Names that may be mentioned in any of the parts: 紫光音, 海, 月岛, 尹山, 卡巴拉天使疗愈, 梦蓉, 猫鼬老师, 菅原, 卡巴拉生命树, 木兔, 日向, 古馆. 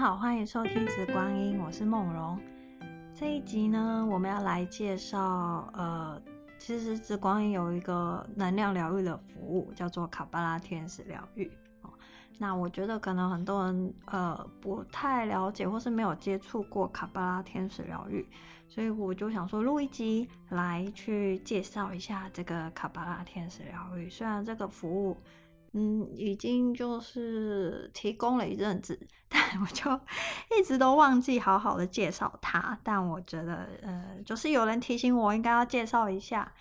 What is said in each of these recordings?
好，欢迎收听紫光音，我是梦蓉。这一集呢，我们要来介绍其实紫光音有一个能量疗愈的服务，叫做卡巴拉天使疗愈。那我觉得可能很多人不太了解，或是没有接触过卡巴拉天使疗愈，所以我就想说录一集来去介绍一下这个卡巴拉天使疗愈。虽然这个服务已经就是提供了一阵子，但我就一直都忘记好好的介绍它。但我觉得就是有人提醒我应该要介绍一下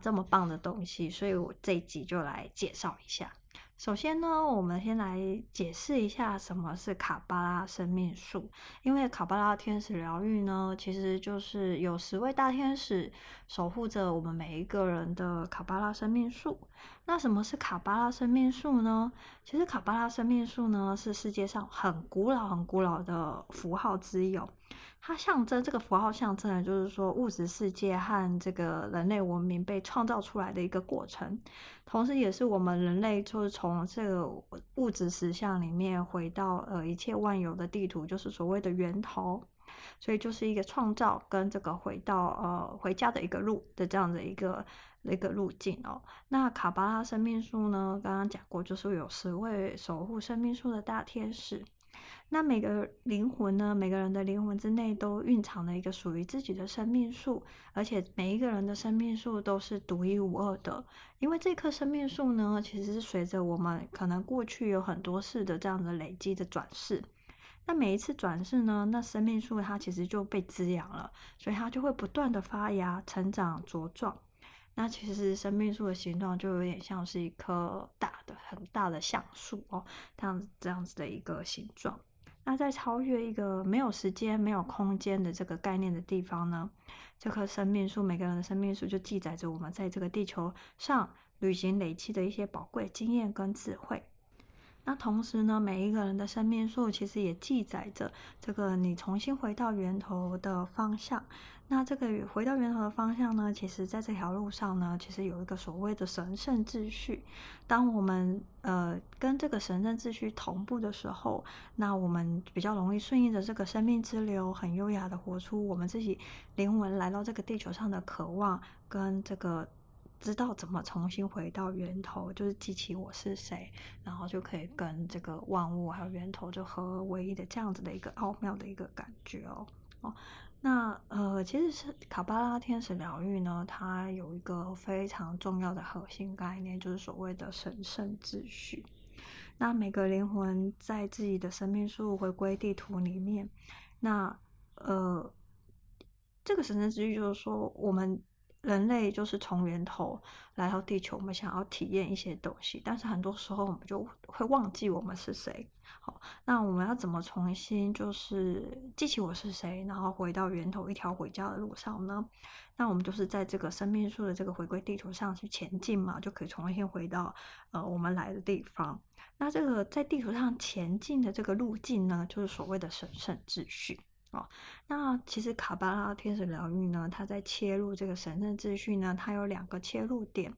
这么棒的东西，所以我这一集就来介绍一下。首先呢，我们先来解释一下什么是卡巴拉生命树。因为卡巴拉天使疗愈呢，其实就是有10位大天使守护着我们每一个人的卡巴拉生命树。那什么是卡巴拉生命树呢？其实卡巴拉生命树呢，是世界上很古老的符号之一。它象征，这个符号象征的就是说物质世界和这个人类文明被创造出来的一个过程，同时也是我们人类就是从这个物质实相里面回到一切万有的地图，就是所谓的源头。所以就是一个创造跟这个回到回家的一个路的这样的一个路径哦。那卡巴拉生命树呢，刚刚讲过，就是有10位守护生命树的大天使。那每个灵魂呢，每个人的灵魂之内都蕴藏了一个属于自己的生命树，而且每一个人的生命树都是独一无二的。因为这棵生命树呢，其实是随着我们可能过去有很多世的这样的累积的转世，那每一次转世呢，那生命树它其实就被滋养了，所以它就会不断的发芽、成长、茁壮。那其实生命树的形状就有点像是一棵很大的橡树哦，这样子的一个形状。那在超越一个没有时间、没有空间的这个概念的地方呢，这棵生命树，每个人的生命树就记载着我们在这个地球上旅行累积的一些宝贵经验跟智慧。那同时呢，每一个人的生命树其实也记载着这个你重新回到源头的方向。那这个回到源头的方向呢，其实在这条路上呢，其实有一个所谓的神圣秩序。当我们跟这个神圣秩序同步的时候，那我们比较容易顺应着这个生命之流，很优雅的活出我们自己灵魂来到这个地球上的渴望，跟这个知道怎么重新回到源头，就是记起我是谁，然后就可以跟这个万物还有源头就合而为一的这样子的一个奥妙的一个感觉哦。那其实是卡巴拉天使疗愈呢，它有一个非常重要的核心概念，就是所谓的神圣秩序。那每个灵魂在自己的生命树回归地图里面，那这个神圣秩序就是说，我们人类就是从源头来到地球，我们想要体验一些东西，但是很多时候我们就会忘记我们是谁。好，那我们要怎么重新就是记起我是谁，然后回到源头一条回家的路上呢？那我们就是在这个生命树的这个回归地图上去前进嘛，就可以重新回到我们来的地方。那这个在地图上前进的这个路径呢，就是所谓的神圣秩序。那其实卡巴拉天使疗愈呢，它在切入这个神圣秩序呢，它有2个切入点，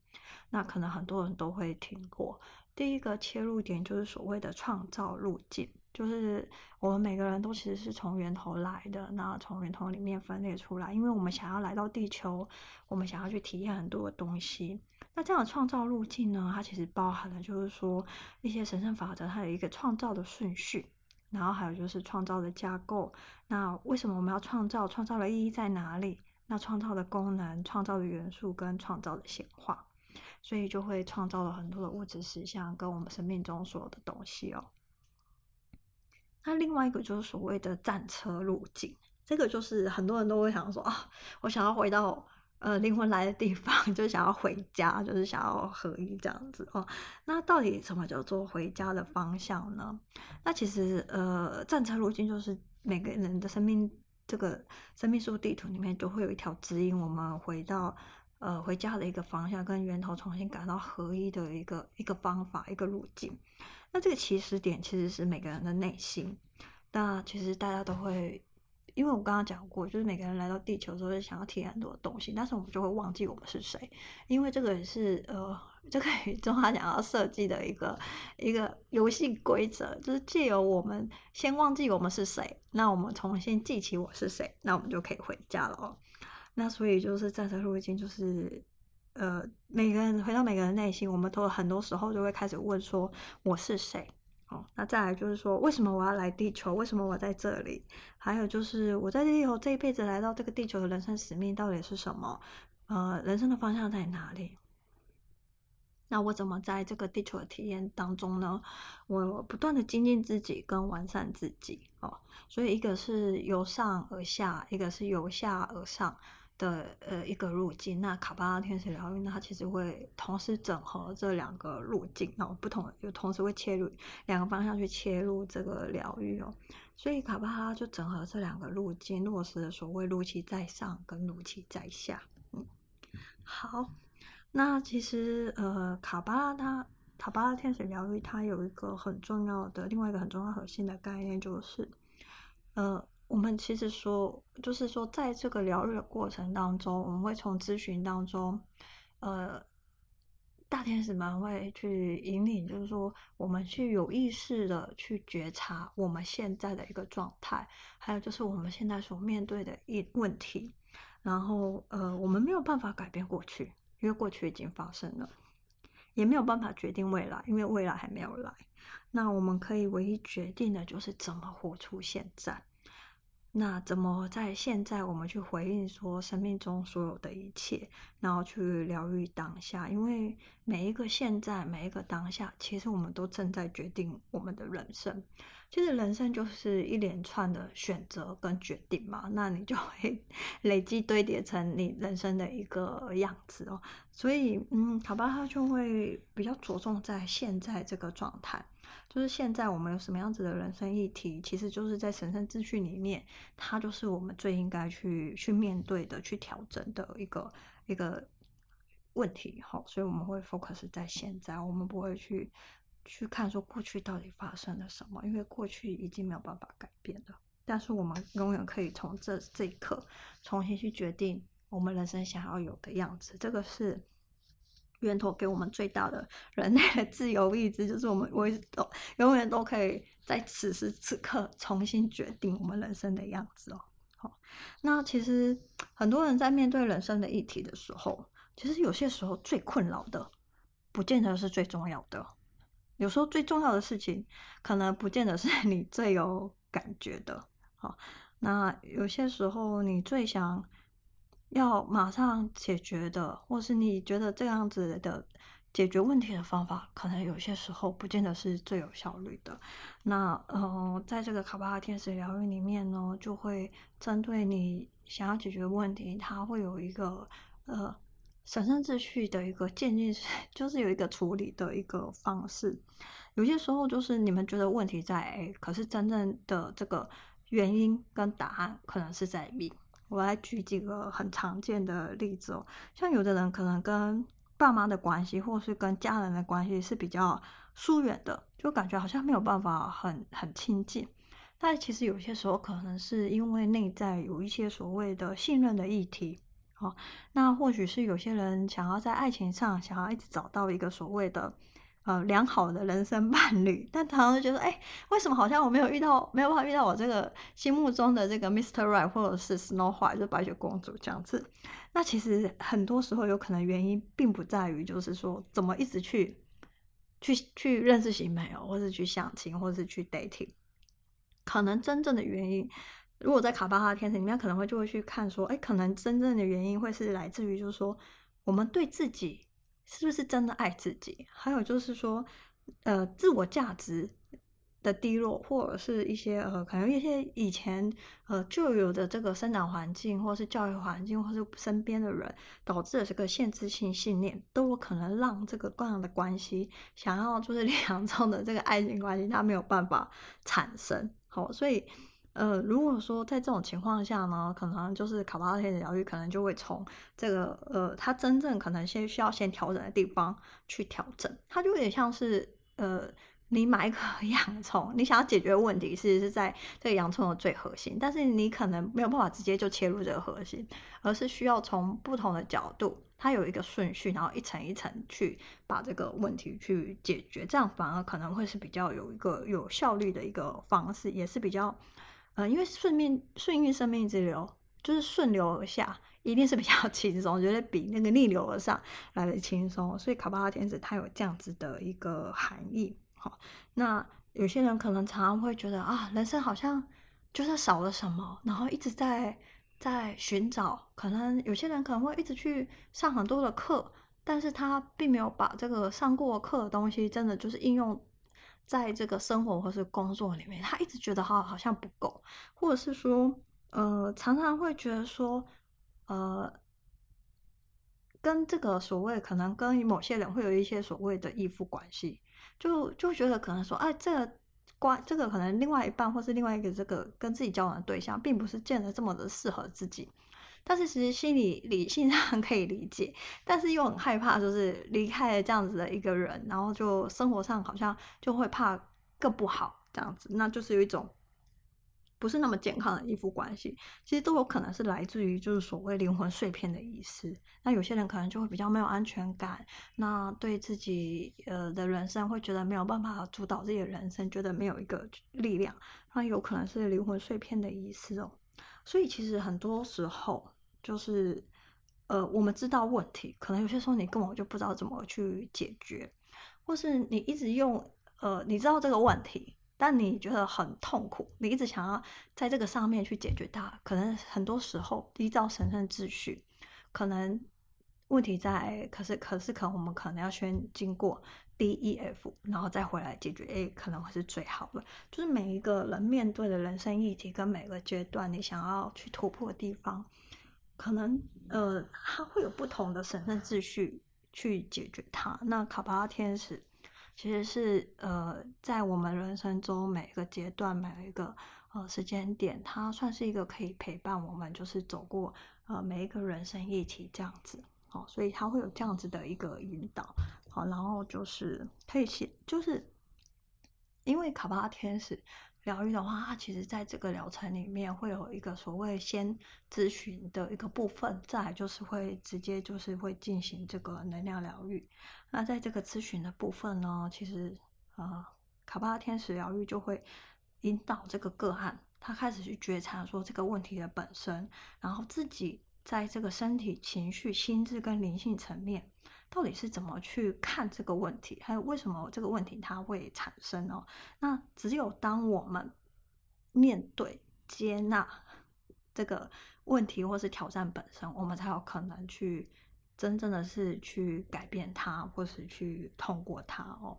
那可能很多人都会听过。第一个切入点就是所谓的创造路径，就是我们每个人都其实是从源头来的，那从源头里面分裂出来，因为我们想要来到地球，我们想要去体验很多的东西。那这样的创造路径呢，它其实包含了就是说一些神圣法则，它有一个创造的顺序，然后还有就是创造的架构。那为什么我们要创造？创造的意义在哪里？那创造的功能、创造的元素跟创造的显化，所以就会创造了很多的物质实相跟我们生命中所有的东西哦。那另外一个就是所谓的战车路径，这个就是很多人都会想说啊，我想要回到灵魂来的地方，就想要回家，就是想要合一这样子哦。那到底什么叫做回家的方向呢？那其实战车路径就是每个人的生命这个生命树地图里面都会有一条指引我们回到回家的一个方向，跟源头重新感到合一的一个方法，一个路径。那这个起始点其实是每个人的内心，那其实大家都会因为我刚刚讲过，就是每个人来到地球的时候是想要体验很多东西，但是我们就会忘记我们是谁，因为这个也是这个宇宙他想要设计的一个游戏规则，就是借由我们先忘记我们是谁，那我们重新记起我是谁，那我们就可以回家了哦。那所以就是战神路易经就是每个人回到每个人内心，我们都很多时候就会开始问说我是谁哦。那再来就是说为什么我要来地球，为什么我在这里，还有就是我在地球这一辈子来到这个地球的人生使命到底是什么，人生的方向在哪里，那我怎么在这个地球的体验当中呢，我不断的精进自己跟完善自己哦。所以一个是由上而下，一个是由下而上的一个路径，那卡巴拉天使疗愈呢，它其实会同时整合这两个路径，然后不同就同时会切入两个方向去切入这个疗愈哦。所以卡巴拉就整合这两个路径，落实所谓如其在上跟如其在下。好，那其实卡巴拉天使疗愈它有一个很重要的另外一个很重要核心的概念，就是我们其实说，就是说，在这个疗愈的过程当中，我们会从咨询当中，大天使们会去引领，就是说，我们去有意识的去觉察我们现在的一个状态，还有就是我们现在所面对的问题。然后，我们没有办法改变过去，因为过去已经发生了，也没有办法决定未来，因为未来还没有来。那我们可以唯一决定的就是怎么活出现在。那怎么在现在我们去回应说生命中所有的一切，然后去疗愈当下，因为每一个现在每一个当下其实我们都正在决定我们的人生，其实人生就是一连串的选择跟决定嘛，那你就会累积堆叠成你人生的一个样子哦。所以卡巴拉就会比较着重在现在这个状态，就是现在我们有什么样子的人生议题，其实就是在神圣秩序里面，它就是我们最应该去面对的、去调整的一个问题。好，所以我们会 focus 在现在，我们不会去看说过去到底发生了什么，因为过去已经没有办法改变了。但是我们永远可以从这一刻重新去决定我们人生想要有的样子，这个是源头给我们最大的人类的自由意志，就是我永远都可以在此时此刻重新决定我们人生的样子哦。好，那其实很多人在面对人生的议题的时候，其实有些时候最困扰的不见得是最重要的，有时候最重要的事情可能不见得是你最有感觉的。好，那有些时候你最想要马上解决的，或是你觉得这样子的解决问题的方法，可能有些时候不见得是最有效率的。那在这个卡巴拉天使疗愈里面呢，就会针对你想要解决问题，它会有一个神圣秩序的一个渐进，就是有一个处理的一个方式。有些时候就是你们觉得问题在 A， 可是真正的这个原因跟答案可能是在 B。我来举几个很常见的例子哦，像有的人可能跟爸妈的关系，或是跟家人的关系是比较疏远的，就感觉好像没有办法很亲近。但其实有些时候可能是因为内在有一些所谓的信任的议题，哦，那或许是有些人想要在爱情上想要一直找到一个所谓的良好的人生伴侣，但常常就觉得，为什么好像我没有办法遇到我这个心目中的这个 Mr. Right 或者是 Snow White， 就是白雪公主这样子。那其实很多时候有可能原因并不在于，就是说怎么一直去认识新朋友，或是去相亲，或是去 dating， 可能真正的原因。如果在卡巴拉天使里面，可能就会去看说，可能真正的原因会是来自于，就是说我们对自己是不是真的爱自己？还有就是说，自我价值的低落，或者是一些可能一些以前就有的这个生长环境，或是教育环境，或是身边的人导致的这个限制性信念，都有可能让这个各样的关系，想要就是理想中的这个爱情关系，它没有办法产生。好，所以如果说在这种情况下呢，可能就是卡巴拉天使疗愈可能就会从这个他真正可能需要先调整的地方去调整，它就有点像是你买一颗洋葱，你想要解决问题是在这个洋葱的最核心，但是你可能没有办法直接就切入这个核心，而是需要从不同的角度，它有一个顺序，然后一层一层去把这个问题去解决，这样反而可能会是比较有一个有效率的一个方式，也是比较因为顺应生命之流，就是顺流而下一定是比较轻松，觉得比那个逆流而上来的轻松，所以卡巴拉天使它有这样子的一个含义。好，那有些人可能常常会觉得啊，人生好像就是少了什么，然后一直在寻找，可能有些人可能会一直去上很多的课，但是他并没有把这个上过课的东西真的就是应用在这个生活或是工作里面，他一直觉得好像不够，或者是说常常会觉得说跟这个所谓可能跟某些人会有一些所谓的依附关系，就觉得可能说哎，这个可能另外一半或是另外一个这个跟自己交往的对象并不是见得这么的适合自己，但是其实心理理性上可以理解，但是又很害怕就是离开了这样子的一个人，然后就生活上好像就会怕更不好这样子，那就是有一种不是那么健康的依附关系，其实都有可能是来自于就是所谓灵魂碎片的意思。那有些人可能就会比较没有安全感，那对自己的人生会觉得没有办法主导自己的人生，觉得没有一个力量，那有可能是灵魂碎片的意思哦。所以其实很多时候就是我们知道问题，可能有些时候你根本就不知道怎么去解决，或是你一直用你知道这个问题，但你觉得很痛苦，你一直想要在这个上面去解决它，可能很多时候依照神圣秩序，可能问题在可能我们可能要先经过 DEF 然后再回来解决 A 可能会是最好的，就是每一个人面对的人生议题跟每个阶段你想要去突破的地方，可能它会有不同的神圣秩序去解决它。那卡巴拉天使其实是在我们人生中每一个阶段每一个时间点，它算是一个可以陪伴我们就是走过每一个人生议题这样子，好，所以它会有这样子的一个引导，好，然后就是可以写，就是因为卡巴拉天使疗愈的话，它其实在这个疗程里面会有一个所谓先咨询的一个部分，再来就是会直接就是会进行这个能量疗愈。那在这个咨询的部分呢，其实卡巴拉天使疗愈就会引导这个个案，他开始去觉察说这个问题的本身，然后自己在这个身体、情绪、心智跟灵性层面到底是怎么去看这个问题，还有为什么这个问题它会产生哦？那只有当我们面对、接纳这个问题或是挑战本身，我们才有可能去真正的是去改变它，或是去通过它哦。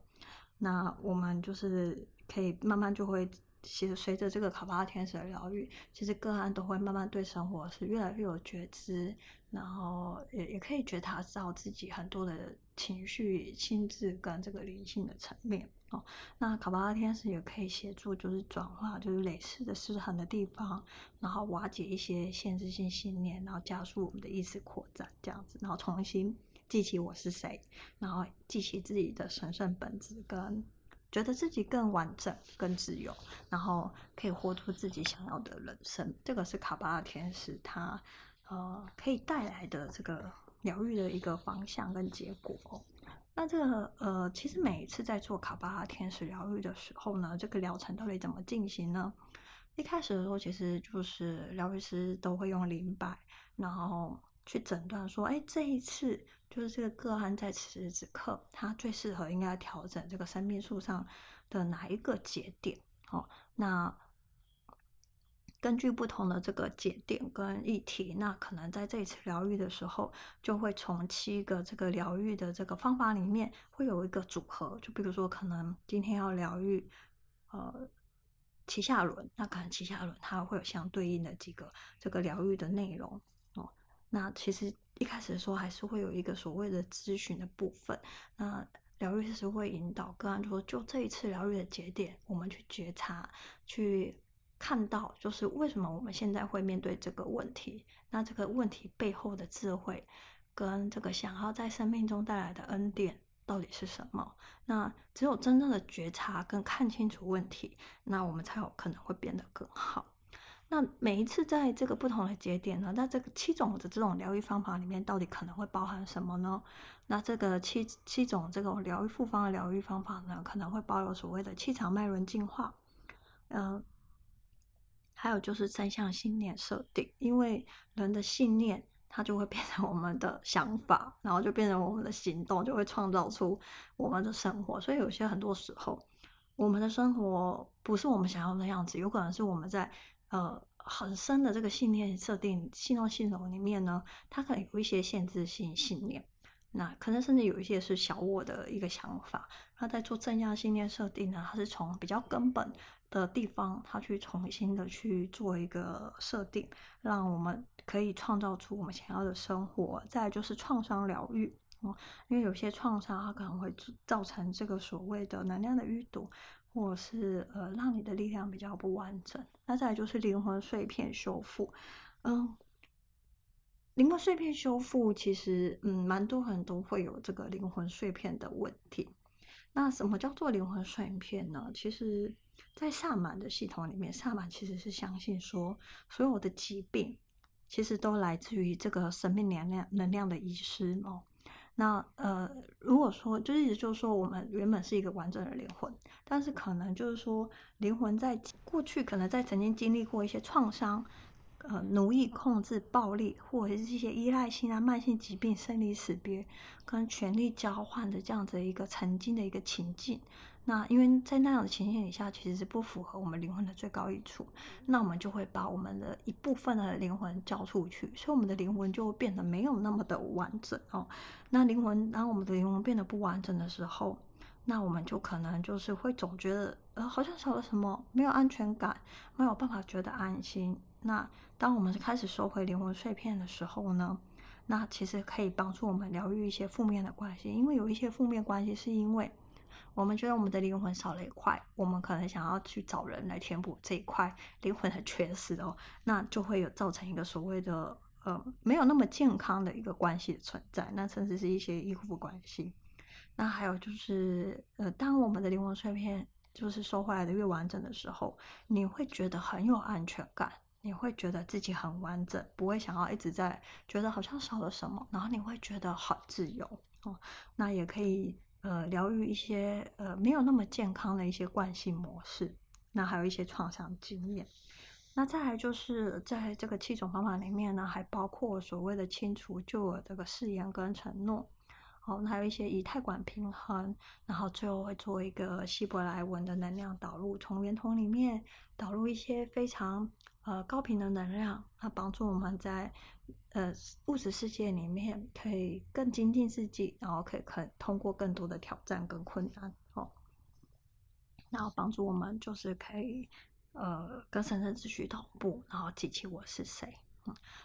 那我们就是可以慢慢就会，其实随着这个卡巴拉天使的疗愈，其实个案都会慢慢对生活是越来越有觉知，然后也可以觉察到自己很多的情绪、心智跟这个灵性的层面哦。那卡巴拉天使也可以协助，就是转化就是类似的失衡的地方，然后瓦解一些限制性信念，然后加速我们的意识扩展这样子，然后重新记起我是谁，然后记起自己的神圣本质跟。觉得自己更完整、更自由，然后可以活出自己想要的人生，这个是卡巴拉天使它可以带来的这个疗愈的一个方向跟结果哦。那这个其实每一次在做卡巴拉天使疗愈的时候呢，这个疗程到底怎么进行呢？一开始的时候，其实就是疗愈师都会用灵摆，然后去诊断说，哎，这一次。就是这个个案在此时此刻，他最适合应该调整这个生命树上的哪一个节点？哦，那根据不同的这个节点跟议题，那可能在这一次疗愈的时候，就会从7个这个疗愈的这个方法里面会有一个组合，就比如说可能今天要疗愈旗下轮，那可能旗下轮它会有相对应的几个这个疗愈的内容哦。那其实。一开始的时候还是会有一个所谓的咨询的部分，那疗愈师会引导个案说，就这一次疗愈的节点，我们去觉察，去看到就是为什么我们现在会面对这个问题，那这个问题背后的智慧跟这个想要在生命中带来的恩典，到底是什么。那只有真正的觉察跟看清楚问题，那我们才有可能会变得更好。那每一次在这个不同的节点呢，那这个7种的这种疗愈方法里面到底可能会包含什么呢？那这个七种这种疗愈复方的疗愈方法呢，可能会包有所谓的气场脉轮净化，还有就是正向信念设定，因为人的信念它就会变成我们的想法，然后就变成我们的行动，就会创造出我们的生活。所以有些很多时候我们的生活不是我们想要的样子，有可能是我们在很深的这个信念设定、信念系统里面呢，它可能有一些限制性信念，那可能甚至有一些是小我的一个想法。那在做正向信念设定呢，它是从比较根本的地方，它去重新的去做一个设定，让我们可以创造出我们想要的生活。再来就是创伤疗愈，因为有些创伤它可能会造成这个所谓的能量的淤堵，或者是让你的力量比较不完整。那再来就是灵魂碎片修复，灵魂碎片修复其实蛮多人都会有这个灵魂碎片的问题。那什么叫做灵魂碎片呢？其实在萨满的系统里面，萨满其实是相信说所有的疾病其实都来自于这个生命能量的遗失哦。那如果说就是说我们原本是一个完整的灵魂，但是可能就是说灵魂在过去可能在曾经经历过一些创伤，奴役、控制、暴力，或者是一些依赖性啊、慢性疾病、生离死别跟权力交换的这样子一个曾经的一个情境。那因为在那样的情形底下，其实是不符合我们灵魂的最高益处，那我们就会把我们的一部分的灵魂交出去，所以我们的灵魂就会变得没有那么的完整哦。那灵魂，当我们的灵魂变得不完整的时候，那我们就可能就是会总觉得好像少了什么，没有安全感，没有办法觉得安心。那当我们开始收回灵魂碎片的时候呢，那其实可以帮助我们疗愈一些负面的关系，因为有一些负面关系是因为我们觉得我们的灵魂少了一块，我们可能想要去找人来填补这一块灵魂的缺失哦，那就会有造成一个所谓的没有那么健康的一个关系的存在，那甚至是一些依附关系。那还有就是当我们的灵魂碎片就是收回来的越完整的时候，你会觉得很有安全感，你会觉得自己很完整，不会想要一直在觉得好像少了什么，然后你会觉得很自由哦。那也可以疗愈一些没有那么健康的一些惯性模式，那还有一些创伤经验。那再来就是在这个7种方法里面呢，还包括所谓的清除旧有这个誓言跟承诺，那还有一些以太管平衡，然后最后会做一个希伯来文的能量导入，从源头里面导入一些非常高频的能量，那帮助我们在物质世界里面可以更精进自己，然后可以通过更多的挑战跟困难哦，然后帮助我们就是可以跟神圣秩序同步，然后记起我是谁。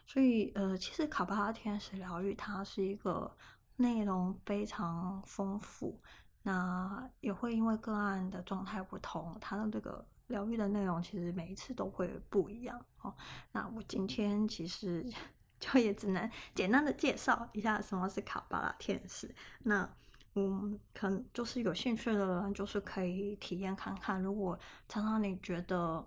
所以其实卡巴拉天使疗愈它是一个内容非常丰富，那也会因为个案的状态不同，它的这个疗愈的内容其实每一次都会不一样哦。那我今天其实就也只能简单的介绍一下什么是卡巴拉天使。那可能就是有兴趣的人就是可以体验看看，如果常常你觉得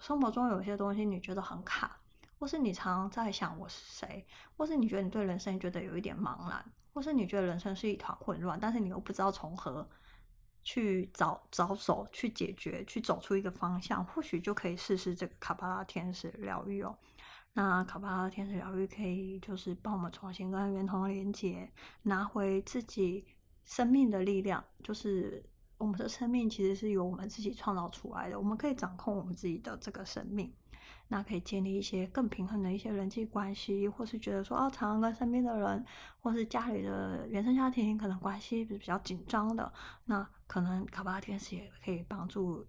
生活中有些东西你觉得很卡，或是你常常在想我是谁，或是你觉得你对人生觉得有一点茫然，或是你觉得人生是一团混乱，但是你又不知道从何去着手去解决，去走出一个方向，或许就可以试试这个卡巴拉天使疗愈哦。那卡巴拉天使疗愈可以就是帮我们重新跟源头连接，拿回自己生命的力量，就是我们的生命其实是由我们自己创造出来的，我们可以掌控我们自己的这个生命。那可以建立一些更平衡的一些人际关系，或是觉得说常常跟身边的人或是家里的原生家庭可能关系比较紧张的，那可能卡巴拉天使也可以帮助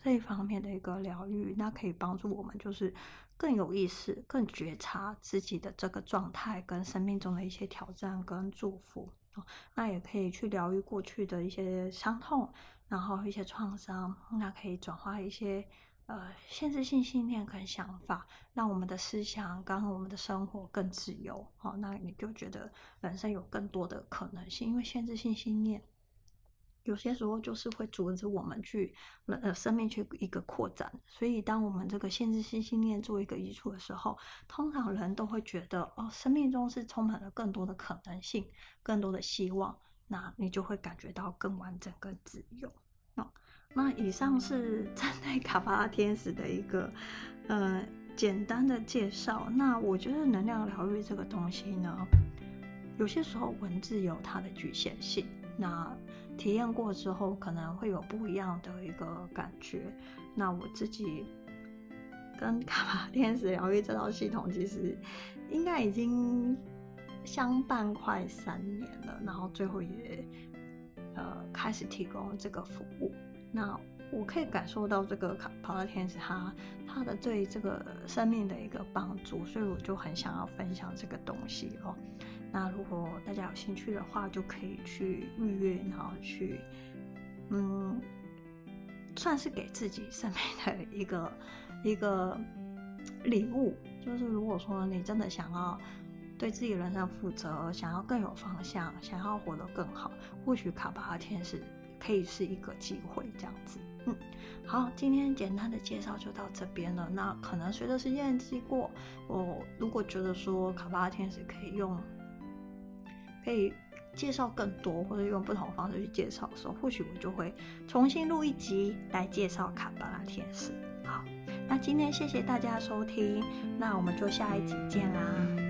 这一方面的一个疗愈。那可以帮助我们就是更有意识、更觉察自己的这个状态跟生命中的一些挑战跟祝福哦。那也可以去疗愈过去的一些伤痛，然后一些创伤，那可以转化一些限制性信念跟想法，让我们的思想跟我们的生活更自由。好，那你就觉得人生有更多的可能性，因为限制性信念有些时候就是会阻止我们去生命去一个扩展。所以当我们这个限制性信念做一个移除的时候，通常人都会觉得哦，生命中是充满了更多的可能性，更多的希望，那你就会感觉到更完整更自由。那以上是站在卡巴拉天使的一个简单的介绍。那我觉得能量疗愈这个东西呢，有些时候文字有它的局限性，那体验过之后可能会有不一样的一个感觉。那我自己跟卡巴拉天使疗愈这套系统其实应该已经相伴快3年了，然后最后也开始提供这个服务。那我可以感受到这个卡巴拉天使他的对这个生命的一个帮助，所以我就很想要分享这个东西哦。那如果大家有兴趣的话，就可以去预约，然后去算是给自己生命的一个礼物。就是如果说你真的想要对自己人生负责，想要更有方向，想要活得更好，或许卡巴拉天使可以是一个机会，这样子。好，今天简单的介绍就到这边了。那可能随着时间的经过，我如果觉得说卡巴拉天使可以介绍更多，或者用不同的方式去介绍的时候，或许我就会重新录一集来介绍卡巴拉天使。好，那今天谢谢大家收听，那我们就下一集见啦。